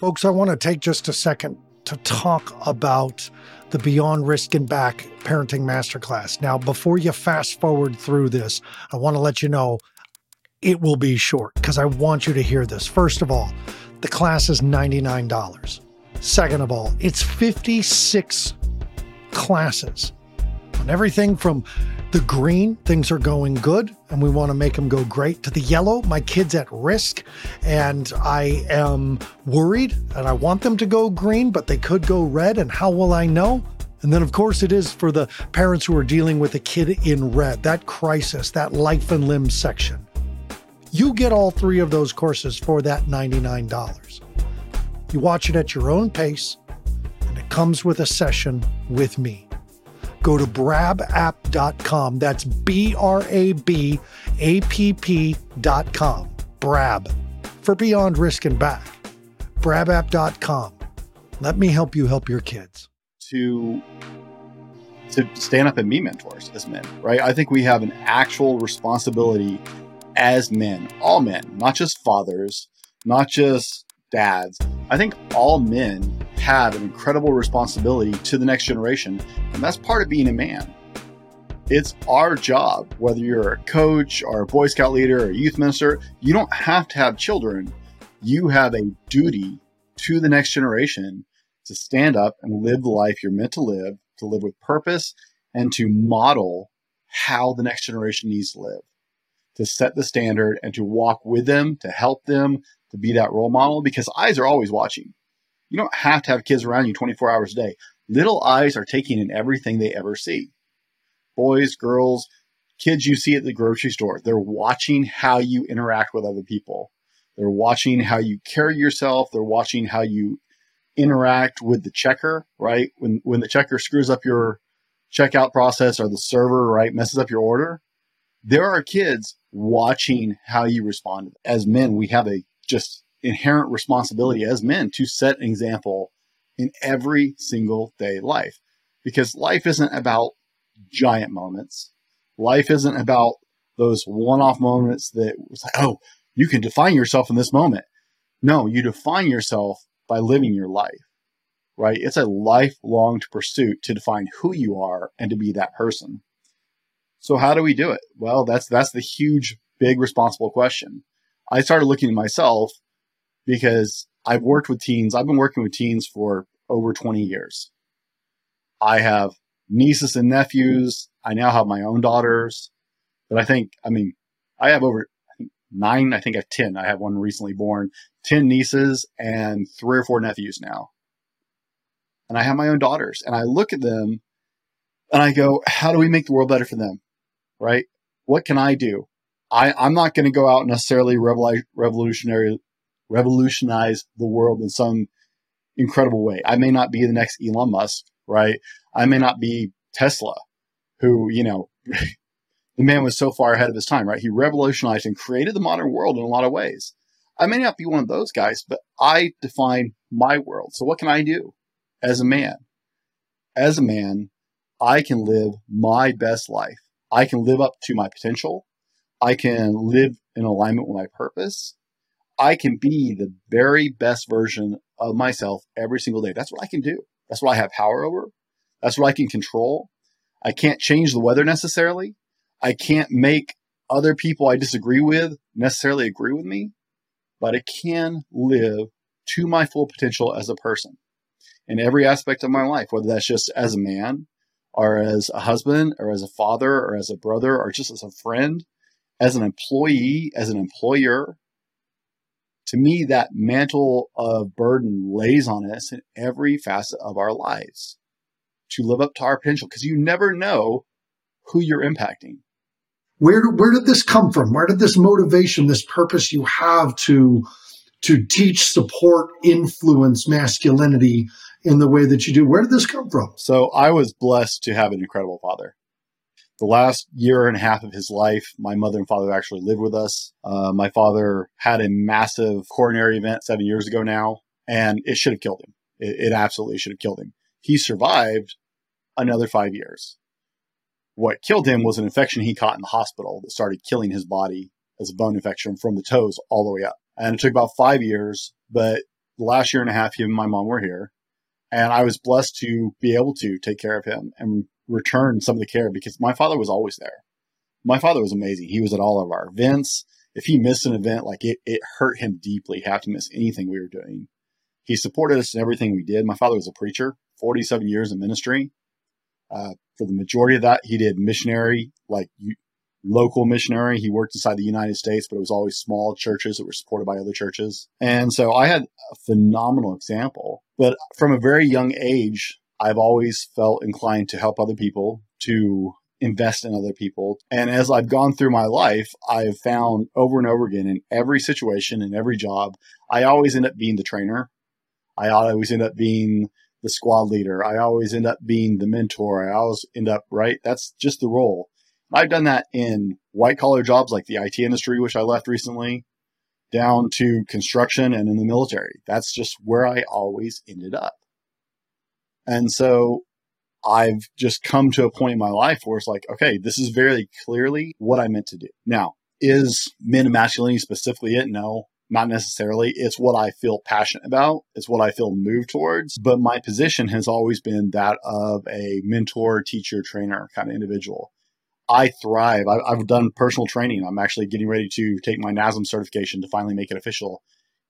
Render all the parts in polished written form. Folks, I want to take just a second to talk about the Beyond Risk and Back Parenting Masterclass. Now, before you fast forward through this, I want to let you know it will be short because I want you to hear this. First of all, the class is $99. Second of all, it's 56 classes on everything from the green, things are going good, and we want to make them go great, to the yellow, my kid's at risk, and I am worried, and I want them to go green, but they could go red, and how will I know? And then, of course, it is for the parents who are dealing with a kid in red, that crisis, that life and limb section. You get all three of those courses for that $99. You watch it at your own pace, and it comes with a session with me. Go to brabapp.com. That's BRABAPP.com. Brab for Beyond Risk and Back. Brabapp.com. Let me help you help your kids. To stand up and be mentors as men, right? I think we have an actual responsibility as men, all men, not just fathers, not just dads. I think all men have an incredible responsibility to the next generation, and that's part of being a man. It's our job, whether you're a coach or a Boy Scout leader or a youth minister, you don't have to have children. You have a duty to the next generation to stand up and live the life you're meant to live with purpose, and to model how the next generation needs to live, to set the standard and to walk with them, to help them, to be that role model, because eyes are always watching. You don't have to have kids around you 24 hours a day. Little eyes are taking in everything they ever see. Boys, girls, kids you see at the grocery store, they're watching how you interact with other people. They're watching how you carry yourself. They're watching how you interact with the checker, right? When the checker screws up your checkout process, or the server, right, messes up your order, there are kids watching how you respond. As men, we have a just inherent responsibility as men to set an example in every single day life, because life isn't about giant moments. Life isn't about those one-off moments that was like, oh, you can define yourself in this moment. No, you define yourself by living your life, right? It's a lifelong pursuit to define who you are and to be that person. So how do we do it? Well, that's the huge, big, responsible question. I started looking at myself because I've worked with teens. I've been working with teens for over 20 years. I have nieces and nephews. I now have my own daughters. But I have over 9. I think I have 10. I have one recently born. 10 nieces and 3 or 4 nephews now. And I have my own daughters. And I look at them and I go, how do we make the world better for them? Right? What can I do? I'm not going to go out and necessarily revolutionize the world in some incredible way. I may not be the next Elon Musk, right? I may not be Tesla, who, the man was so far ahead of his time, right? He revolutionized and created the modern world in a lot of ways. I may not be one of those guys, but I define my world. So what can I do as a man? As a man, I can live my best life. I can live up to my potential. I can live in alignment with my purpose. I can be the very best version of myself every single day. That's what I can do. That's what I have power over. That's what I can control. I can't change the weather necessarily. I can't make other people I disagree with necessarily agree with me, but I can live to my full potential as a person in every aspect of my life, whether that's just as a man or as a husband or as a father or as a brother or just as a friend, as an employee, as an employer. To me, that mantle of burden lays on us in every facet of our lives to live up to our potential, because you never know who you're impacting. Where did this come from? Where did this motivation, this purpose you have to teach, support, influence masculinity in the way that you do? Where did this come from? So I was blessed to have an incredible father. The last year and a half of his life, my mother and father actually lived with us. My father had a massive coronary event 7 years ago now, and it should have killed him. It absolutely should have killed him. He survived another 5 years. What killed him was an infection he caught in the hospital that started killing his body as a bone infection from the toes all the way up. And it took about 5 years, but the last year and a half, he and my mom were here. And I was blessed to be able to take care of him and return some of the care because my father was always there. My father was amazing. He was at all of our events. If he missed an event, like it hurt him deeply, have to miss anything we were doing. He supported us in everything we did. My father was a preacher, 47 years in ministry. For the majority of that, he did missionary, local missionary. He worked inside the United States, but it was always small churches that were supported by other churches. And so I had a phenomenal example. But from a very young age, I've always felt inclined to help other people, to invest in other people. And as I've gone through my life, I've found over and over again in every situation, in every job, I always end up being the trainer. I always end up being the squad leader. I always end up being the mentor. I always end up, right? That's just the role. I've done that in white-collar jobs like the IT industry, which I left recently, down to construction and in the military. That's just where I always ended up. And so I've just come to a point in my life where it's like, okay, this is very clearly what I meant to do. Now, is men and masculinity specifically it? No, not necessarily. It's what I feel passionate about. It's what I feel moved towards. But my position has always been that of a mentor, teacher, trainer kind of individual. I thrive. I've done personal training. I'm actually getting ready to take my NASM certification to finally make it official.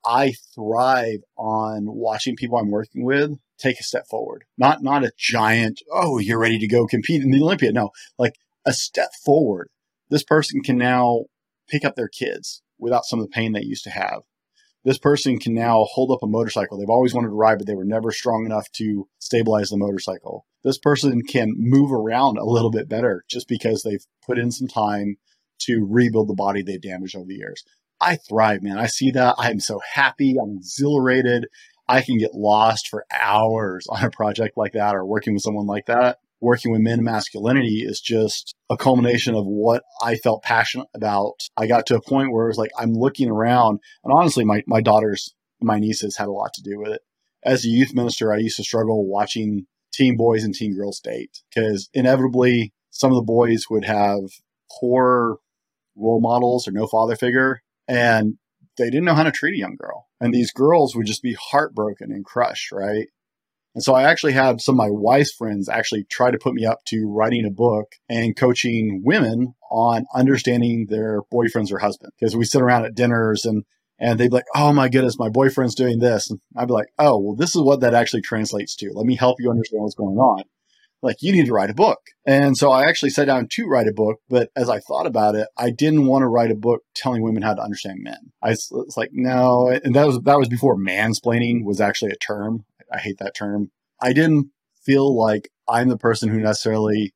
I thrive on watching people I'm working with take a step forward. Not a giant, oh, you're ready to go compete in the Olympia. No, like a step forward. This person can now pick up their kids without some of the pain they used to have. This person can now hold up a motorcycle. They've always wanted to ride, but they were never strong enough to stabilize the motorcycle. This person can move around a little bit better just because they've put in some time to rebuild the body they've damaged over the years. I thrive, man. I see that. I'm so happy. I'm exhilarated. I can get lost for hours on a project like that or working with someone like that. Working with men and masculinity is just a culmination of what I felt passionate about. I got to a point where it was like, I'm looking around, and honestly, my daughters, my nieces had a lot to do with it. As a youth minister, I used to struggle watching teen boys and teen girls date because inevitably some of the boys would have poor role models or no father figure, and they didn't know how to treat a young girl. And these girls would just be heartbroken and crushed, right? And so I actually had some of my wife's friends actually try to put me up to writing a book and coaching women on understanding their boyfriends or husbands. Because we sit around at dinners and they'd be like, oh my goodness, my boyfriend's doing this. And I'd be like, oh, well, this is what that actually translates to. Let me help you understand what's going on. Like, you need to write a book. And so I actually sat down to write a book. But as I thought about it, I didn't want to write a book telling women how to understand men. It's like, no. And that was before mansplaining was actually a term. I hate that term. I didn't feel like I'm the person who necessarily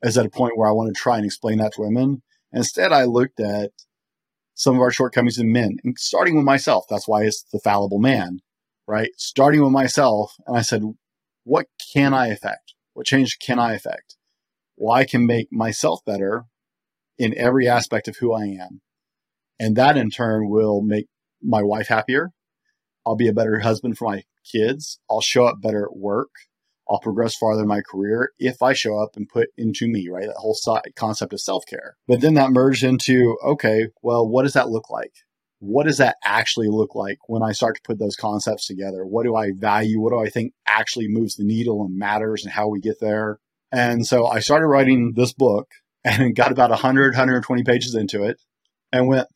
is at a point where I want to try and explain that to women. Instead, I looked at some of our shortcomings in men, and starting with myself. That's why it's the fallible man, right? Starting with myself. And I said, what can I affect? What change can I affect? Well, I can make myself better in every aspect of who I am. And that in turn will make my wife happier. I'll be a better husband for my kids. I'll show up better at work. I'll progress farther in my career if I show up and put into me, right? That whole concept of self-care. But then that merged into, okay, well, what does that look like? What does that actually look like when I start to put those concepts together? What do I value? What do I think actually moves the needle and matters and how we get there? And so I started writing this book and got about 120 pages into it and went,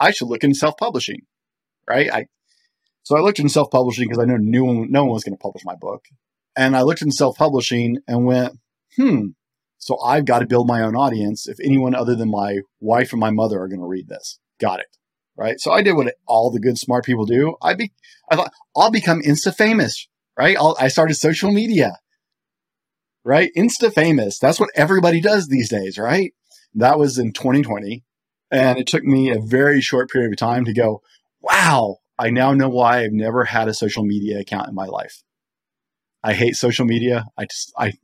I should look into self-publishing, right? So I looked into self-publishing because I knew no one was going to publish my book. And I looked into self-publishing and went, so I've got to build my own audience if anyone other than my wife and my mother are going to read this. Got it. Right? So I did what all the good smart people do. I thought, I'll become Insta-famous, right? I started social media, right? Insta-famous. That's what everybody does these days, right? That was in 2020. And it took me a very short period of time to go, wow, I now know why I've never had a social media account in my life. I hate social media. I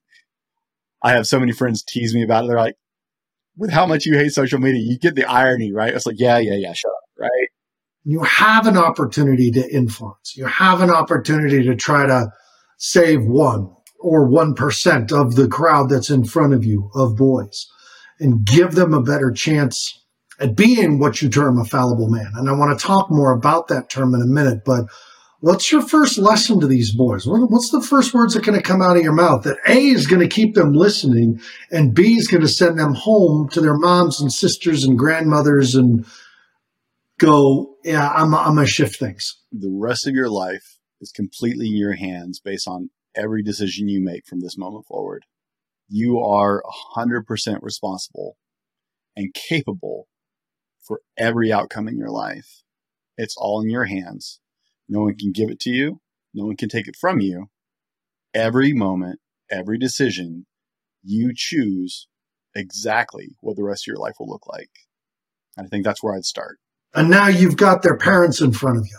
have so many friends tease me about it. They're like, with how much you hate social media, you get the irony, right? It's like, yeah, shut up, right? You have an opportunity to influence. You have an opportunity to try to save 1% of the crowd that's in front of you of boys and give them a better chance at being what you term a fallible man. And I want to talk more about that term in a minute, but what's your first lesson to these boys? What's the first words that are going to come out of your mouth that A, is going to keep them listening, and B, is going to send them home to their moms and sisters and grandmothers and go, yeah, I'm going to shift things. The rest of your life is completely in your hands based on every decision you make from this moment forward. You are 100% responsible and capable for every outcome in your life. It's all in your hands. No one can give it to you. No one can take it from you. Every moment, every decision, you choose exactly what the rest of your life will look like. And I think that's where I'd start. And now you've got their parents in front of you.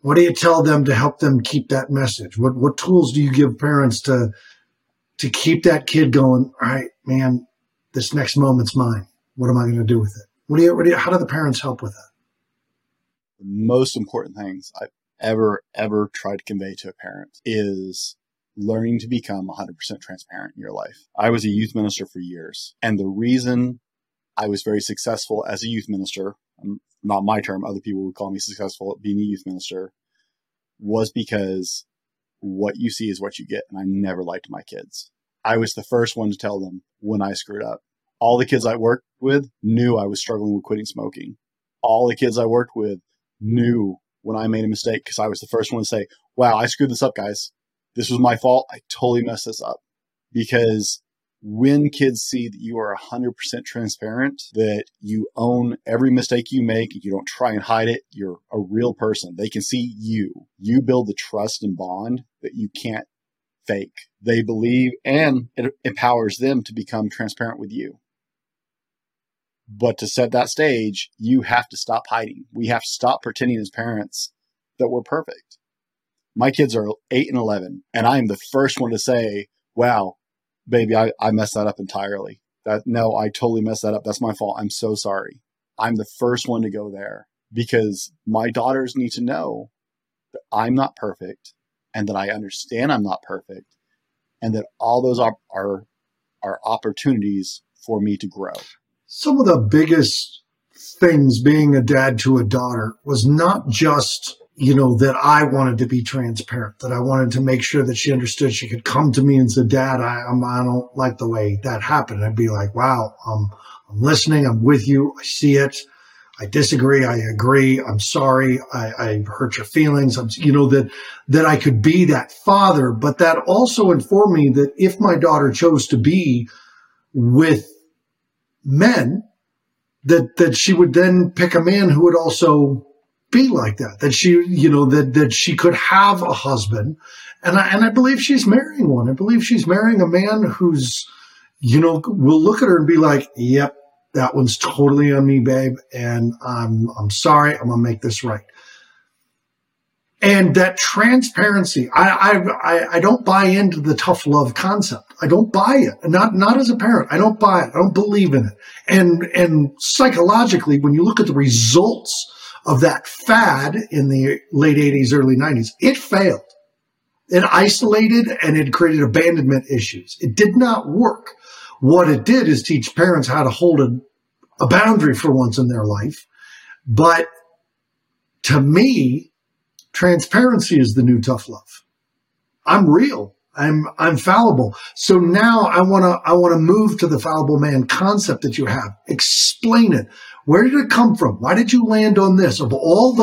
What do you tell them to help them keep that message? What tools do you give parents to keep that kid going, all right, man, this next moment's mine. What am I going to do with it? How do the parents help with that? The most important things I've ever tried to convey to a parent is learning to become 100% transparent in your life. I was a youth minister for years, and the reason I was very successful as a youth minister, not my term, other people would call me successful at being a youth minister, was because what you see is what you get, and I never lied to my kids. I was the first one to tell them when I screwed up. All the kids I worked with knew I was struggling with quitting smoking. All the kids I worked with knew when I made a mistake because I was the first one to say, wow, I screwed this up, guys. This was my fault. I totally messed this up. Because when kids see that you are 100% transparent, that you own every mistake you make, you don't try and hide it, you're a real person. They can see you. You build the trust and bond that you can't fake. They believe, and it empowers them to become transparent with you. But to set that stage, you have to stop hiding. We have to stop pretending as parents that we're perfect. My kids are 8 and 11, and I am the first one to say, wow, baby, I messed that up entirely. No, I totally messed that up. That's my fault. I'm so sorry. I'm the first one to go there because my daughters need to know that I'm not perfect and that I understand I'm not perfect and that all those are opportunities for me to grow. Some of the biggest things being a dad to a daughter was not just, that I wanted to be transparent, that I wanted to make sure that she understood she could come to me and say, Dad, I don't like the way that happened. I'd be like, wow, I'm listening. I'm with you. I see it. I disagree. I agree. I'm sorry. I hurt your feelings. That I could be that father. But that also informed me that if my daughter chose to be with men, that she would then pick a man who would also be like that, that she, that she could have a husband. And I believe she's marrying one. I believe she's marrying a man who's, will look at her and be like, yep, that one's totally on me, babe. And I'm sorry. I'm going to make this right. And that transparency, I don't buy into the tough love concept. I don't buy it. Not as a parent. I don't buy it. I don't believe in it. And psychologically, when you look at the results of that fad in the late 80s, early 90s, it failed. It isolated and it created abandonment issues. It did not work. What it did is teach parents how to hold a boundary for once in their life. But to me, transparency is the new tough love. I'm real. I'm fallible. So now I want to move to the fallible man concept that you have. Explain it. Where did it come from? Why did you land on this? Of all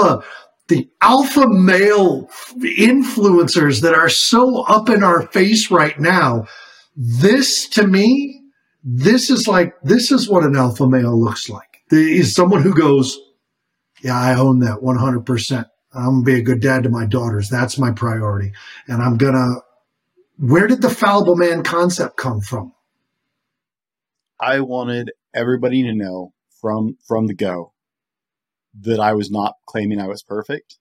the alpha male influencers that are so up in our face right now, this to me, this is what an alpha male looks like. There is someone who goes, yeah, I own that 100%. I'm going to be a good dad to my daughters. That's my priority. And I'm going to... Where did the fallible man concept come from? I wanted everybody to know from the go that I was not claiming I was perfect,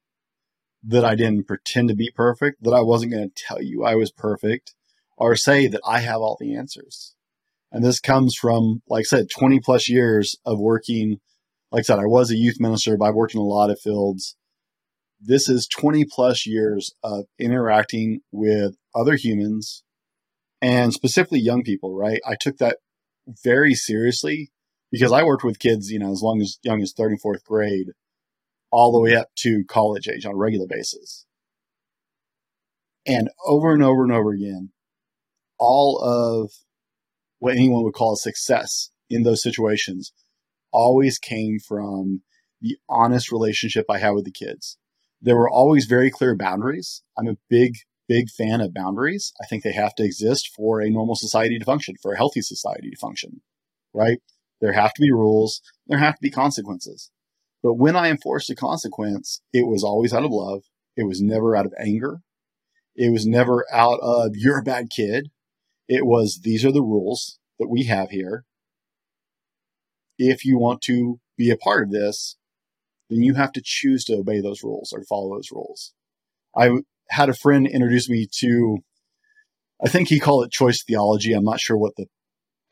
that I didn't pretend to be perfect, that I wasn't going to tell you I was perfect or say that I have all the answers. And this comes from, like I said, 20 plus years of working. Like I said, I was a youth minister, but I've worked in a lot of fields. This is 20 plus years of interacting with other humans and specifically young people, right? I took that very seriously because I worked with kids, as young as third and fourth grade, all the way up to college age on a regular basis. And over and over and over again, all of what anyone would call success in those situations always came from the honest relationship I had with the kids. There were always very clear boundaries. I'm a big fan of boundaries. I think they have to exist for a normal society to function, for a healthy society to function, right? There have to be rules. There have to be consequences. But when I enforced a consequence, it was always out of love. It was never out of anger. It was never out of, you're a bad kid. It was, these are the rules that we have here. If you want to be a part of this, then you have to choose to obey those rules or follow those rules. I had a friend introduce me to, I think he called it choice theology. I'm not sure what the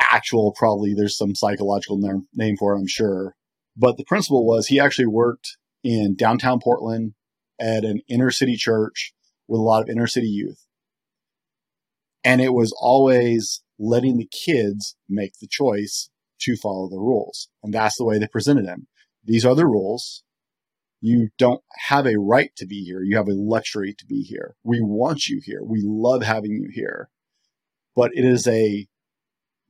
actual, probably there's some psychological name for it, I'm sure. But the principle was he actually worked in downtown Portland at an inner city church with a lot of inner city youth. And it was always letting the kids make the choice to follow the rules. And that's the way they presented him. These are the rules. You don't have a right to be here. You have a luxury to be here. We want you here. We love having you here. But it is a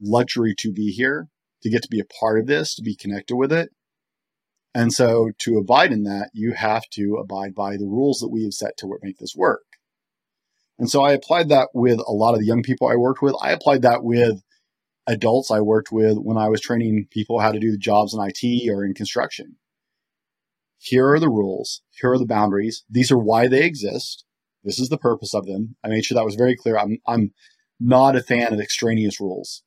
luxury to be here, to get to be a part of this, to be connected with it. And so to abide in that, you have to abide by the rules that we have set to make this work. And so I applied that with a lot of the young people I worked with. I applied that with adults I worked with when I was training people how to do jobs in IT or in construction. Here are the rules. Here are the boundaries. These are why they exist. This is the purpose of them. I made sure that was very clear. I'm not a fan of extraneous rules.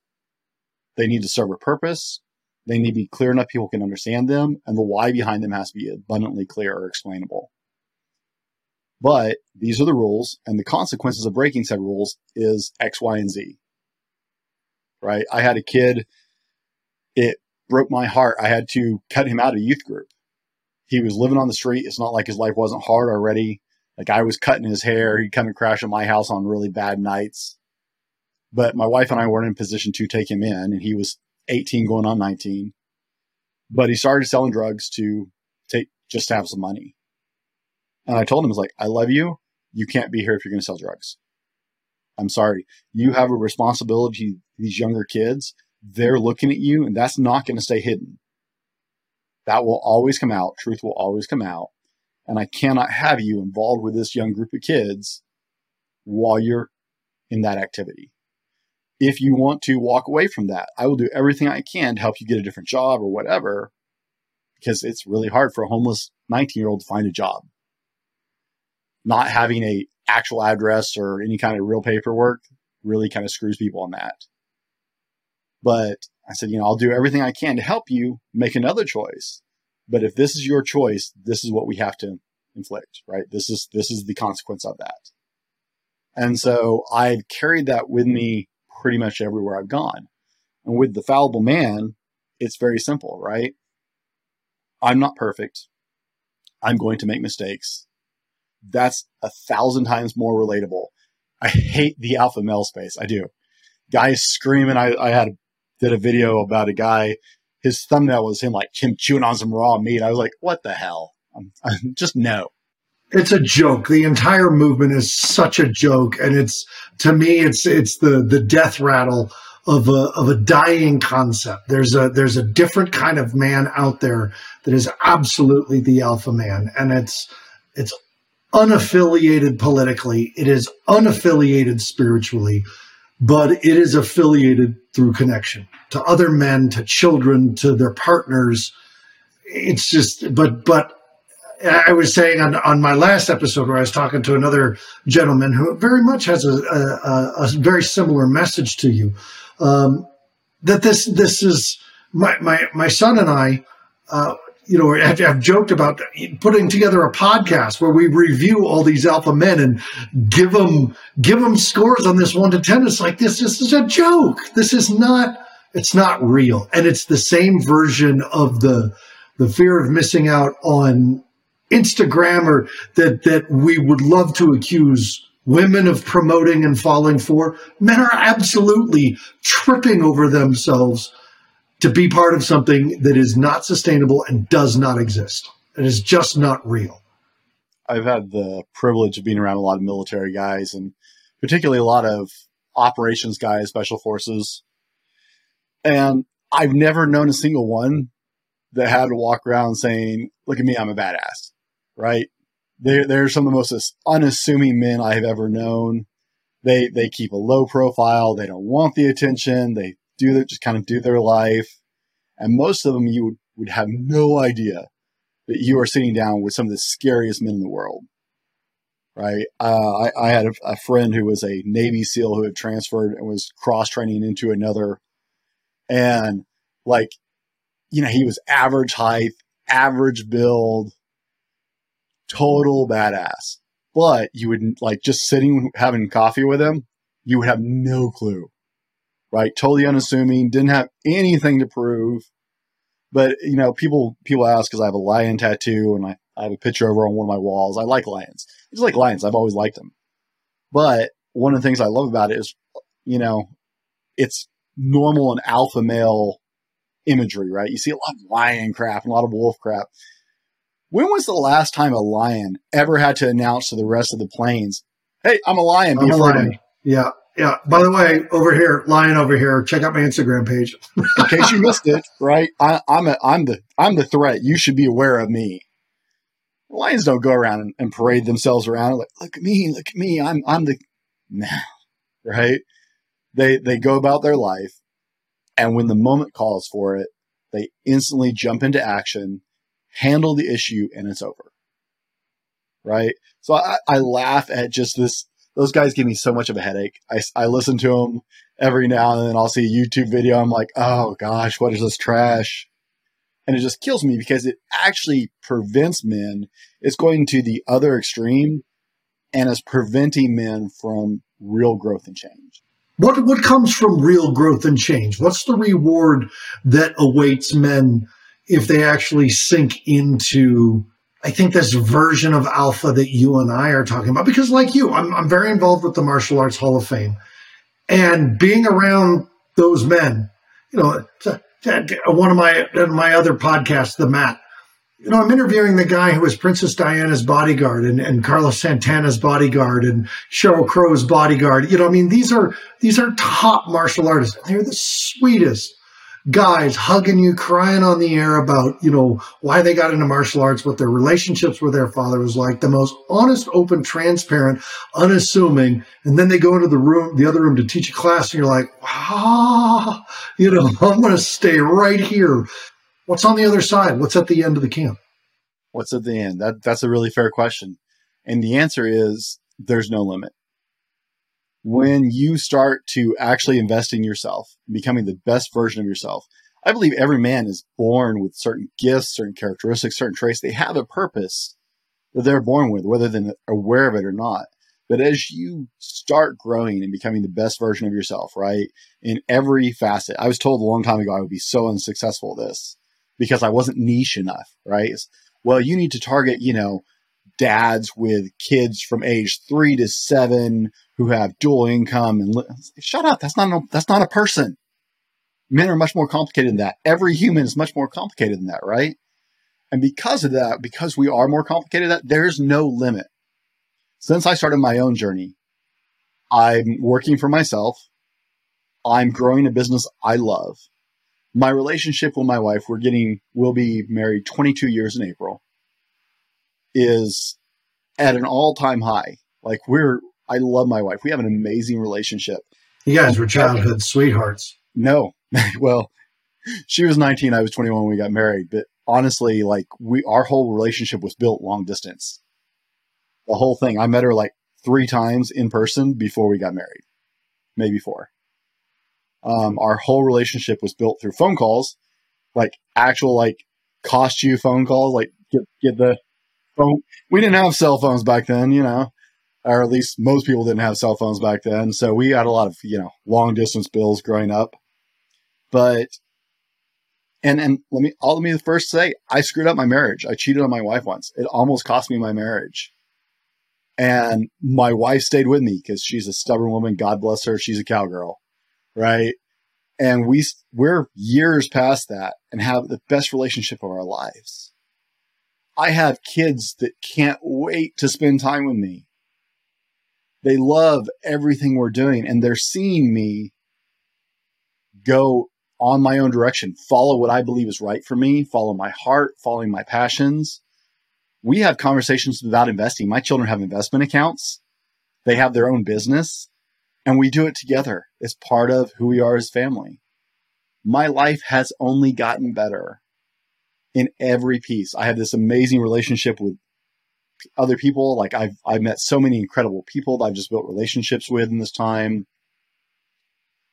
They need to serve a purpose. They need to be clear enough people can understand them, and the why behind them has to be abundantly clear or explainable. But these are the rules, and the consequences of breaking said rules is X, Y, and Z. Right? I had a kid, it broke my heart. I had to cut him out of a youth group. He was living on the street. It's not like his life wasn't hard already. Like, I was cutting his hair. He'd come and crash at my house on really bad nights. But my wife and I weren't in a position to take him in, and he was 18 going on 19. But he started selling drugs to have some money. And I told him, I was like, I love you. You can't be here if you're going to sell drugs. I'm sorry. You have a responsibility. These younger kids, they're looking at you, and that's not going to stay hidden. That will always come out. Truth will always come out. And I cannot have you involved with this young group of kids while you're in that activity. If you want to walk away from that, I will do everything I can to help you get a different job or whatever, because it's really hard for a homeless 19-year-old to find a job. Not having a actual address or any kind of real paperwork really kind of screws people on that. But I said, I'll do everything I can to help you make another choice. But if this is your choice, this is what we have to inflict, right? This is the consequence of that. And so I've carried that with me pretty much everywhere I've gone. And with the fallible man, it's very simple, right? I'm not perfect. I'm going to make mistakes. That's 1,000 times more relatable. I hate the alpha male space. I do. Guys screaming. I did a video about a guy. His thumbnail was him chewing on some raw meat. I was like, what the hell? I'm just no. It's a joke. The entire movement is such a joke, and it's, to me, it's the death rattle of a dying concept. There's a different kind of man out there that is absolutely the alpha man, and it's unaffiliated politically. It is unaffiliated spiritually, but it is affiliated through connection to other men, to children, to their partners. It's just, but. I was saying on my last episode where I was talking to another gentleman who very much has a very similar message to you, that this is my son and I, have joked about putting together a podcast where we review all these alpha men and give them scores on this 1 to 10. It's like, this is a joke. This is not, it's not real. And it's the same version of the fear of missing out on Instagram, or that we would love to accuse women of promoting and falling for. Men are absolutely tripping over themselves to be part of something that is not sustainable and does not exist. It is just not real. I've had the privilege of being around a lot of military guys, and particularly a lot of operations guys, special forces. And I've never known a single one that had to walk around saying, look at me, I'm a badass, right? They're some of the most unassuming men I've ever known. They keep a low profile. They don't want the attention. They just kind of do their life. And most of them, you would have no idea that you are sitting down with some of the scariest men in the world, right? I had a friend who was a Navy SEAL who had transferred and was cross-training into another. And like, you know, he was average height, average build, total badass. But you would, like, just sitting, having coffee with him, you would have no clue, right? Totally unassuming, didn't have anything to prove. But, you know, people ask, because I have a lion tattoo and I have a picture over on one of my walls. I like lions. I just like lions. I've always liked them. But one of the things I love about it is, you know, it's normal and alpha male imagery, right? You see a lot of lion crap and a lot of wolf crap. When was the last time a lion ever had to announce to the rest of the planes, hey, I'm a lion, be afraid of me? Yeah, yeah. By the way, over here, lion over here, check out my Instagram page. In case you missed it, right? I'm the threat. You should be aware of me. Lions don't go around and parade themselves around like, look at me, I'm the right? They go about their life, and when the moment calls for it, they instantly jump into action, handle the issue, and it's over. Right? So I laugh at just this. Those guys give me so much of a headache. I listen to them every now and then. I'll see a YouTube video. I'm like, oh gosh, what is this trash? And it just kills me because it actually prevents men. It's going to the other extreme, and it's preventing men from real growth and change. What comes from real growth and change? What's the reward that awaits men if they actually sink into, I think, this version of alpha that you and I are talking about? Because like you, I'm very involved with the Martial Arts Hall of Fame. And being around those men, you know, one of my other podcasts, The Mat, you know, I'm interviewing the guy who was Princess Diana's bodyguard and Carlos Santana's bodyguard and Sheryl Crow's bodyguard. You know, I mean, these are top martial artists. They're the sweetest guys, hugging you, crying on the air about, you know, why they got into martial arts, what their relationships with their father was like, the most honest, open, transparent, unassuming. And then they go into the other room to teach a class, and you're like, you know, I'm going to stay right here. What's on the other side? What's at the end of the camp? What's at the end? That's a really fair question. And the answer is there's no limit. When you start to actually invest in yourself, becoming the best version of yourself, I believe every man is born with certain gifts, certain characteristics, certain traits. They have a purpose that they're born with, whether they're aware of it or not. But as you start growing and becoming the best version of yourself, right, in every facet, I was told a long time ago I would be so unsuccessful at this, because I wasn't niche enough, right? Well, you need to target, you know, dads with kids from age 3 to 7 who have dual income. And shut up. That's not a person. Men are much more complicated than that. Every human is much more complicated than that, right? And because of that, because we are more complicated, that there's no limit. Since I started my own journey, I'm working for myself. I'm growing a business I love. My relationship with my wife, we'll be married 22 years in April, is at an all-time high. Like, I love my wife. We have an amazing relationship. You guys were childhood sweethearts. No. Well, she was 19. I was 21 when we got married. But honestly, like, our whole relationship was built long distance. The whole thing. I met her like 3 times in person before we got married. Maybe 4. Our whole relationship was built through phone calls, like actual, like, cost you phone calls, like get the phone. We didn't have cell phones back then, you know, or at least most people didn't have cell phones back then. So we had a lot of, you know, long distance bills growing up. But, and let me first say, I screwed up my marriage. I cheated on my wife once. It almost cost me my marriage. And my wife stayed with me because she's a stubborn woman. God bless her. She's a cowgirl. Right. And we're years past that and have the best relationship of our lives. I have kids that can't wait to spend time with me. They love everything we're doing, and they're seeing me go on my own direction, follow what I believe is right for me, follow my heart, following my passions. We have conversations about investing. My children have investment accounts. They have their own business, and we do it together. It's part of who we are as family. My life has only gotten better in every piece. I have this amazing relationship with other people. Like I've met so many incredible people that I've just built relationships with in this time.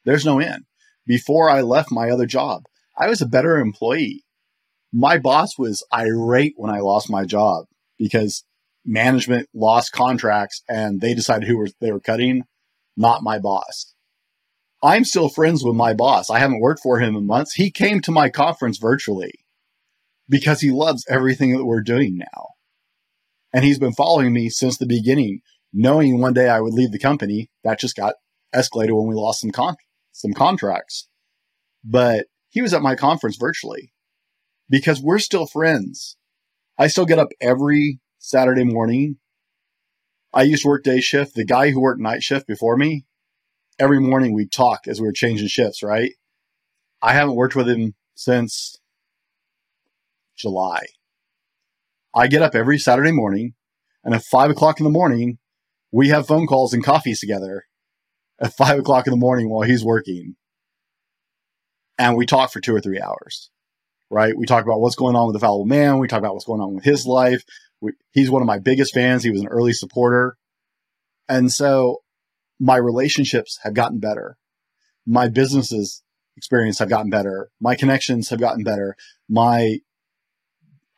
There's no end. Before I left my other job, I was a better employee. My boss was irate when I lost my job because management lost contracts and they decided who they were cutting, not my boss. I'm still friends with my boss. I haven't worked for him in months. He came to my conference virtually because he loves everything that we're doing now. And he's been following me since the beginning, knowing one day I would leave the company. That just got escalated when we lost some contracts. But he was at my conference virtually because we're still friends. I still get up every Saturday morning. I used to work day shift. The guy who worked night shift before me, every morning we'd talk as we were changing shifts, right? I haven't worked with him since July. I get up every Saturday morning, and at 5 o'clock in the morning, we have phone calls and coffees together at 5 o'clock in the morning while he's working. And we talk for 2 or 3 hours, right? We talk about what's going on with the Fallible Man. We talk about what's going on with his life. He's one of my biggest fans. He was an early supporter. And so my relationships have gotten better. My businesses experience have gotten better. My connections have gotten better. My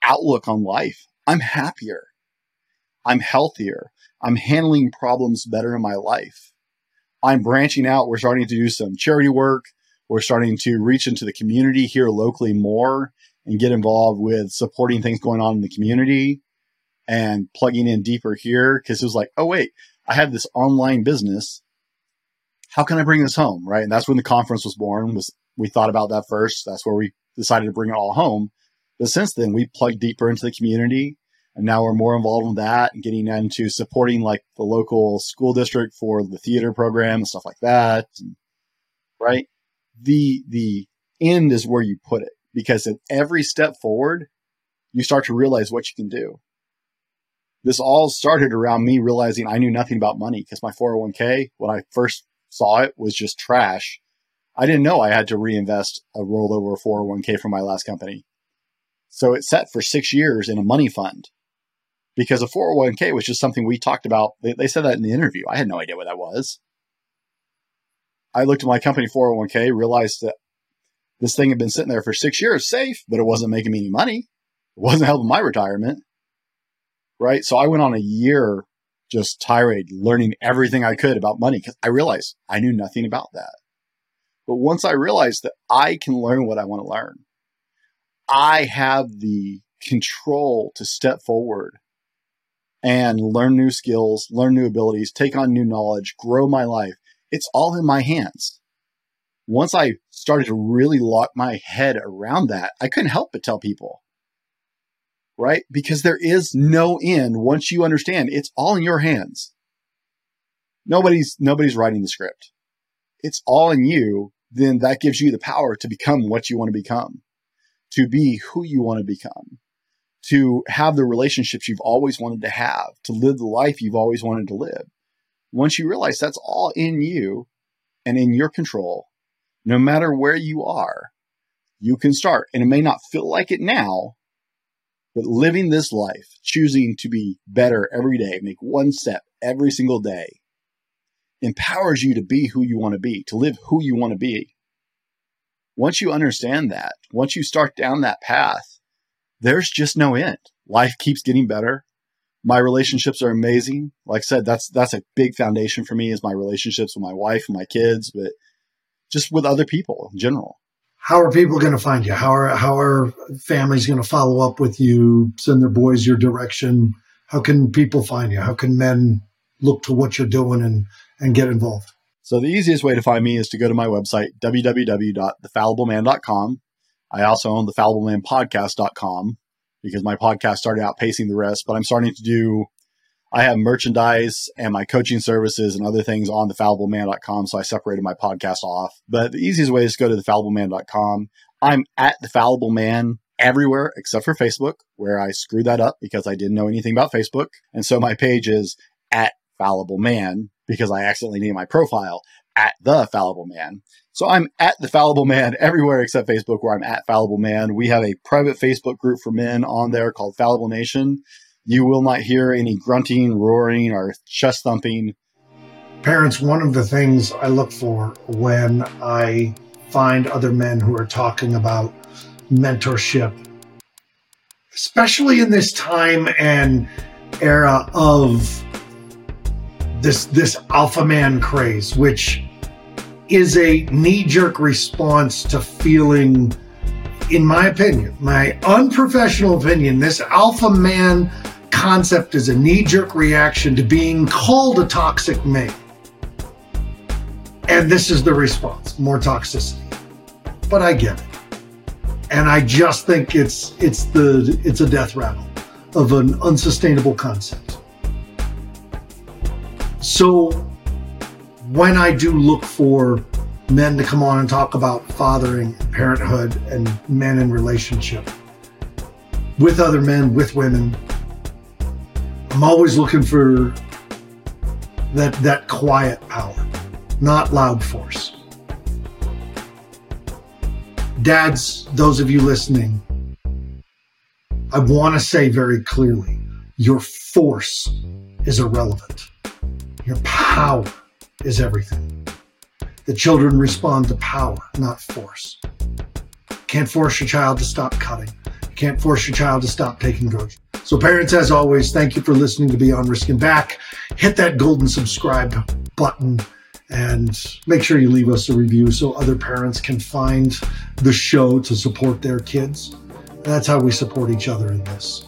outlook on life. I'm happier. I'm healthier. I'm handling problems better in my life. I'm branching out. We're starting to do some charity work. We're starting to reach into the community here locally more and get involved with supporting things going on in the community and plugging in deeper here. Cause it was like, oh wait, I have this online business. How can I bring this home? Right. And that's when the conference was born. We thought about that first. That's where we decided to bring it all home. But since then, we plugged deeper into the community, and now we're more involved in that and getting into supporting like the local school district for the theater program and stuff like that. And, right. The end is where you put it, because at every step forward, you start to realize what you can do. This all started around me realizing I knew nothing about money because my 401k, when I first saw it, was just trash. I didn't know I had to reinvest a rollover 401k from my last company. So it sat for 6 years in a money fund because a 401k was just something we talked about. They said that in the interview. I had no idea what that was. I looked at my company 401k, realized that this thing had been sitting there for 6 years safe, but it wasn't making me any money. It wasn't helping my retirement, right? So I went on a year just tirade, learning everything I could about money because I realized I knew nothing about that. But once I realized that I can learn what I want to learn, I have the control to step forward and learn new skills, learn new abilities, take on new knowledge, grow my life. It's all in my hands. Once I started to really lock my head around that, I couldn't help but tell people, right? Because there is no end once you understand it's all in your hands. Nobody's writing the script. It's all in you. Then that gives you the power to become what you want to become, to be who you want to become, to have the relationships you've always wanted to have, to live the life you've always wanted to live. Once you realize that's all in you and in your control, no matter where you are, you can start. And it may not feel like it now, but living this life, choosing to be better every day, make one step every single day, empowers you to be who you want to be, to live who you want to be. Once you understand that, once you start down that path, there's just no end. Life keeps getting better. My relationships are amazing. Like I said, that's a big foundation for me, is my relationships with my wife and my kids, but just with other people in general. How are people going to find you? How are families going to follow up with you, send their boys your direction? How can people find you? How can men look to what you're doing and get involved? So the easiest way to find me is to go to my website, www.thefallibleman.com. I also own thefalliblemanpodcast.com. because my podcast started outpacing the rest, but I'm starting to do, I have merchandise and my coaching services and other things on thefallibleman.com. So I separated my podcast off, but the easiest way is to go to thefallibleman.com. I'm at The Fallible Man everywhere except for Facebook, where I screwed that up because I didn't know anything about Facebook. And so my page is at Fallible Man because I accidentally named my profile at The Fallible Man. So I'm at The Fallible Man everywhere except Facebook, where I'm at Fallible Man. We have a private Facebook group for men on there called Fallible Nation. You will not hear any grunting, roaring, or chest thumping. Parents, one of the things I look for when I find other men who are talking about mentorship, especially in this time and era of this alpha man craze, which is a knee-jerk response to feeling, in my opinion, my unprofessional opinion, this alpha man concept is a knee-jerk reaction to being called a toxic male. And this is the response, more toxicity. But I get it. And I just think it's a death rattle of an unsustainable concept. So when I do look for men to come on and talk about fathering, parenthood, and men in relationship with other men, with women, I'm always looking for that quiet power, not loud force. Dads, those of you listening, I want to say very clearly, your force is irrelevant. Your power is everything. The children respond to power, not force. You can't force your child to stop cutting. You can't force your child to stop taking drugs. So parents, as always, thank you for listening to Beyond Risk and Back. Hit that golden subscribe button and make sure you leave us a review so other parents can find the show to support their kids. That's how we support each other in this.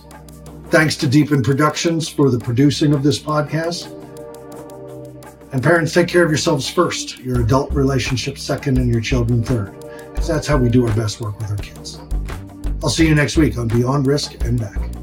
Thanks to Deepin Productions for the producing of this podcast. And parents, take care of yourselves first, your adult relationships second, and your children third, because that's how we do our best work with our kids. I'll see you next week on Beyond Risk and Back.